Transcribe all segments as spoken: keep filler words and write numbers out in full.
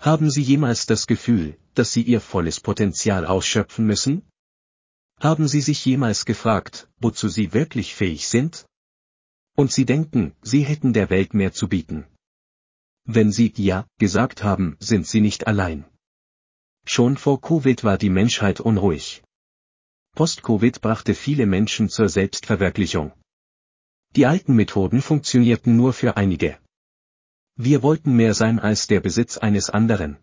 Haben Sie jemals das Gefühl, dass Sie Ihr volles Potenzial ausschöpfen müssen? Haben Sie sich jemals gefragt, wozu Sie wirklich fähig sind? Und Sie denken, Sie hätten der Welt mehr zu bieten. Wenn Sie Ja gesagt haben, sind Sie nicht allein. Schon vor Covid war die Menschheit unruhig. Post-Covid brachte viele Menschen zur Selbstverwirklichung. Die alten Methoden funktionierten nur für einige. Wir wollten mehr sein als der Besitz eines anderen.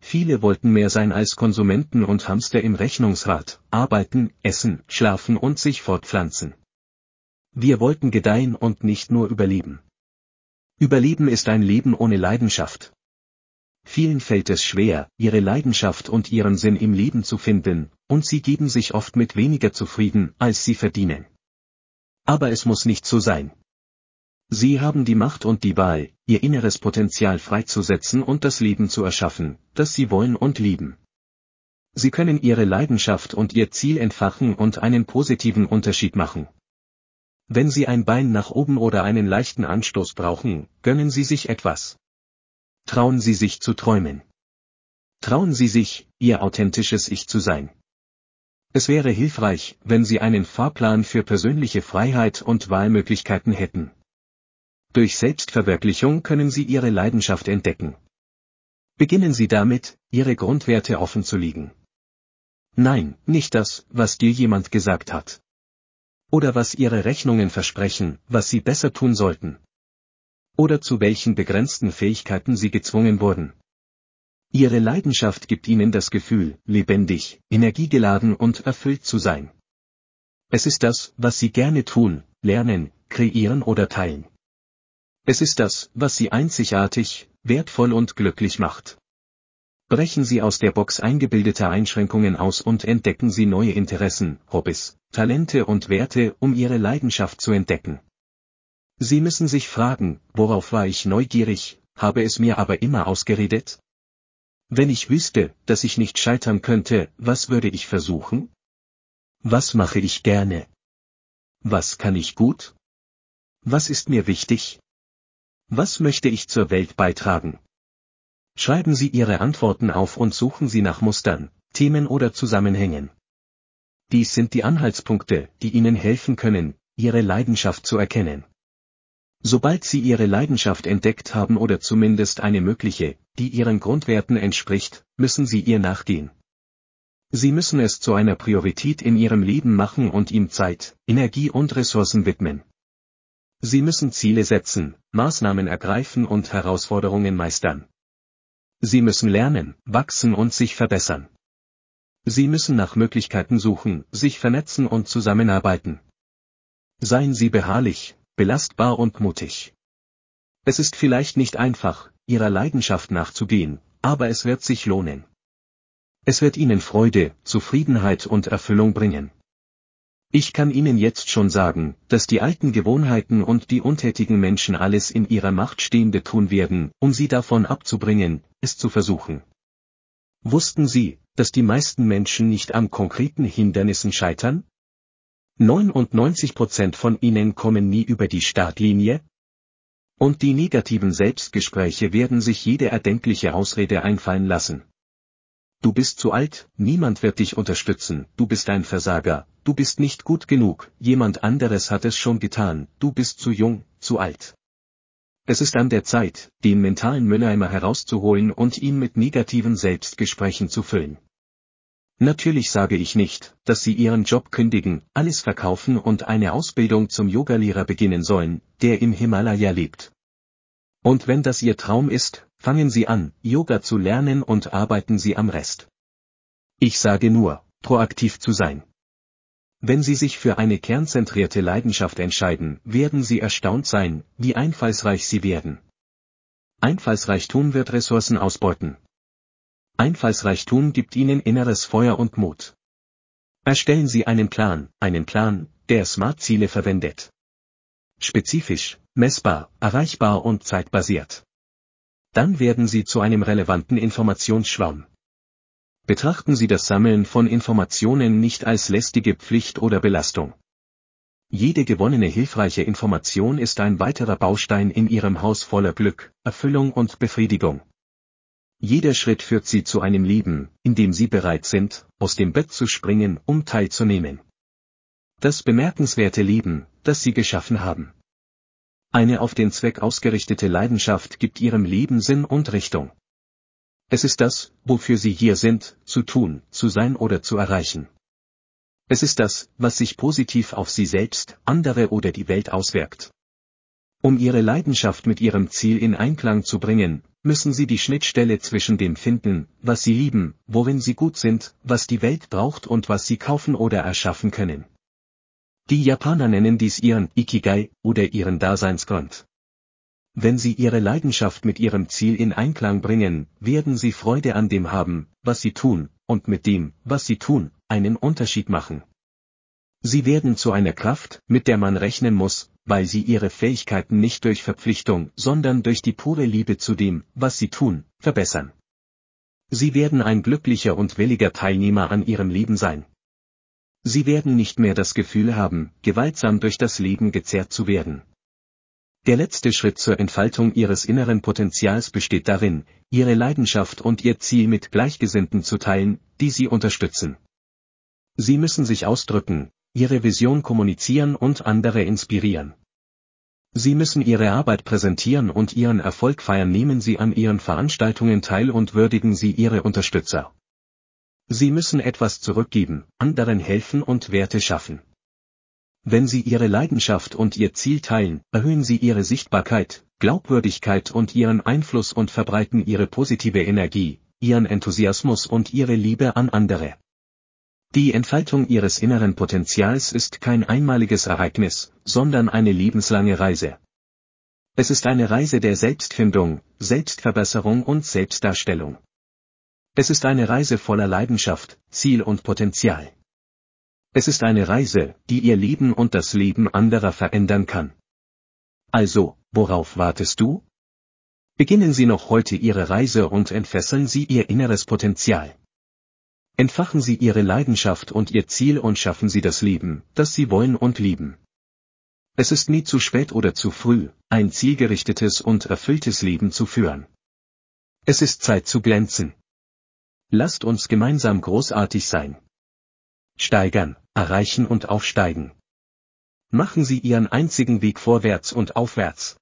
Viele wollten mehr sein als Konsumenten und Hamster im Rechnungsrad, arbeiten, essen, schlafen und sich fortpflanzen. Wir wollten gedeihen und nicht nur überleben. Überleben ist ein Leben ohne Leidenschaft. Vielen fällt es schwer, ihre Leidenschaft und ihren Sinn im Leben zu finden, und sie geben sich oft mit weniger zufrieden, als sie verdienen. Aber es muss nicht so sein. Sie haben die Macht und die Wahl, ihr inneres Potenzial freizusetzen und das Leben zu erschaffen, das Sie wollen und lieben. Sie können Ihre Leidenschaft und Ihr Ziel entfachen und einen positiven Unterschied machen. Wenn Sie ein Bein nach oben oder einen leichten Anstoß brauchen, gönnen Sie sich etwas. Trauen Sie sich zu träumen. Trauen Sie sich, Ihr authentisches Ich zu sein. Es wäre hilfreich, wenn Sie einen Fahrplan für persönliche Freiheit und Wahlmöglichkeiten hätten. Durch Selbstverwirklichung können Sie Ihre Leidenschaft entdecken. Beginnen Sie damit, Ihre Grundwerte offen zu legen. Nein, nicht das, was dir jemand gesagt hat. Oder was Ihre Rechnungen versprechen, was Sie besser tun sollten. Oder zu welchen begrenzten Fähigkeiten Sie gezwungen wurden. Ihre Leidenschaft gibt Ihnen das Gefühl, lebendig, energiegeladen und erfüllt zu sein. Es ist das, was Sie gerne tun, lernen, kreieren oder teilen. Es ist das, was Sie einzigartig, wertvoll und glücklich macht. Brechen Sie aus der Box eingebildeter Einschränkungen aus und entdecken Sie neue Interessen, Hobbys, Talente und Werte, um Ihre Leidenschaft zu entdecken. Sie müssen sich fragen, worauf war ich neugierig, habe es mir aber immer ausgeredet? Wenn ich wüsste, dass ich nicht scheitern könnte, was würde ich versuchen? Was mache ich gerne? Was kann ich gut? Was ist mir wichtig? Was möchte ich zur Welt beitragen? Schreiben Sie Ihre Antworten auf und suchen Sie nach Mustern, Themen oder Zusammenhängen. Dies sind die Anhaltspunkte, die Ihnen helfen können, Ihre Leidenschaft zu erkennen. Sobald Sie Ihre Leidenschaft entdeckt haben oder zumindest eine mögliche, die Ihren Grundwerten entspricht, müssen Sie ihr nachgehen. Sie müssen es zu einer Priorität in Ihrem Leben machen und ihm Zeit, Energie und Ressourcen widmen. Sie müssen Ziele setzen, Maßnahmen ergreifen und Herausforderungen meistern. Sie müssen lernen, wachsen und sich verbessern. Sie müssen nach Möglichkeiten suchen, sich vernetzen und zusammenarbeiten. Seien Sie beharrlich, belastbar und mutig. Es ist vielleicht nicht einfach, Ihrer Leidenschaft nachzugehen, aber es wird sich lohnen. Es wird Ihnen Freude, Zufriedenheit und Erfüllung bringen. Ich kann Ihnen jetzt schon sagen, dass die alten Gewohnheiten und die untätigen Menschen alles in ihrer Macht Stehende tun werden, um Sie davon abzubringen, es zu versuchen. Wussten Sie, dass die meisten Menschen nicht an konkreten Hindernissen scheitern? neunundneunzig Prozent von ihnen kommen nie über die Startlinie? Und die negativen Selbstgespräche werden sich jede erdenkliche Ausrede einfallen lassen. Du bist zu alt, niemand wird dich unterstützen, du bist ein Versager, du bist nicht gut genug, jemand anderes hat es schon getan, du bist zu jung, zu alt. Es ist an der Zeit, den mentalen Mülleimer herauszuholen und ihn mit negativen Selbstgesprächen zu füllen. Natürlich sage ich nicht, dass Sie Ihren Job kündigen, alles verkaufen und eine Ausbildung zum Yogalehrer beginnen sollen, der im Himalaya lebt. Und wenn das Ihr Traum ist, fangen Sie an, Yoga zu lernen und arbeiten Sie am Rest. Ich sage nur, proaktiv zu sein. Wenn Sie sich für eine kernzentrierte Leidenschaft entscheiden, werden Sie erstaunt sein, wie einfallsreich Sie werden. Einfallsreichtum wird Ressourcen ausbeuten. Einfallsreichtum gibt Ihnen inneres Feuer und Mut. Erstellen Sie einen Plan, einen Plan, der Smart-Ziele verwendet. Spezifisch, messbar, erreichbar und zeitbasiert. Dann werden Sie zu einem relevanten Informationsschwamm. Betrachten Sie das Sammeln von Informationen nicht als lästige Pflicht oder Belastung. Jede gewonnene hilfreiche Information ist ein weiterer Baustein in Ihrem Haus voller Glück, Erfüllung und Befriedigung. Jeder Schritt führt sie zu einem Leben, in dem sie bereit sind, aus dem Bett zu springen, um teilzunehmen. Das bemerkenswerte Leben, das sie geschaffen haben. Eine auf den Zweck ausgerichtete Leidenschaft gibt ihrem Leben Sinn und Richtung. Es ist das, wofür sie hier sind, zu tun, zu sein oder zu erreichen. Es ist das, was sich positiv auf sie selbst, andere oder die Welt auswirkt. Um ihre Leidenschaft mit ihrem Ziel in Einklang zu bringen, müssen sie die Schnittstelle zwischen dem finden, was sie lieben, worin sie gut sind, was die Welt braucht und was sie kaufen oder erschaffen können. Die Japaner nennen dies ihren Ikigai oder ihren Daseinsgrund. Wenn sie ihre Leidenschaft mit ihrem Ziel in Einklang bringen, werden sie Freude an dem haben, was sie tun, und mit dem, was sie tun, einen Unterschied machen. Sie werden zu einer Kraft, mit der man rechnen muss, weil sie ihre Fähigkeiten nicht durch Verpflichtung, sondern durch die pure Liebe zu dem, was sie tun, verbessern. Sie werden ein glücklicher und williger Teilnehmer an ihrem Leben sein. Sie werden nicht mehr das Gefühl haben, gewaltsam durch das Leben gezerrt zu werden. Der letzte Schritt zur Entfaltung ihres inneren Potenzials besteht darin, ihre Leidenschaft und ihr Ziel mit Gleichgesinnten zu teilen, die sie unterstützen. Sie müssen sich ausdrücken, ihre Vision kommunizieren und andere inspirieren. Sie müssen ihre Arbeit präsentieren und ihren Erfolg feiern. Nehmen Sie an ihren Veranstaltungen teil und würdigen Sie Ihre Unterstützer. Sie müssen etwas zurückgeben, anderen helfen und Werte schaffen. Wenn Sie Ihre Leidenschaft und Ihr Ziel teilen, erhöhen Sie Ihre Sichtbarkeit, Glaubwürdigkeit und Ihren Einfluss und verbreiten Ihre positive Energie, Ihren Enthusiasmus und Ihre Liebe an andere. Die Entfaltung Ihres inneren Potenzials ist kein einmaliges Ereignis, sondern eine lebenslange Reise. Es ist eine Reise der Selbstfindung, Selbstverbesserung und Selbstdarstellung. Es ist eine Reise voller Leidenschaft, Ziel und Potenzial. Es ist eine Reise, die Ihr Leben und das Leben anderer verändern kann. Also, worauf wartest du? Beginnen Sie noch heute Ihre Reise und entfesseln Sie Ihr inneres Potenzial. Entfachen Sie Ihre Leidenschaft und Ihr Ziel und schaffen Sie das Leben, das Sie wollen und lieben. Es ist nie zu spät oder zu früh, ein zielgerichtetes und erfülltes Leben zu führen. Es ist Zeit zu glänzen. Lasst uns gemeinsam großartig sein. Steigern, erreichen und aufsteigen. Machen Sie Ihren einzigen Weg vorwärts und aufwärts.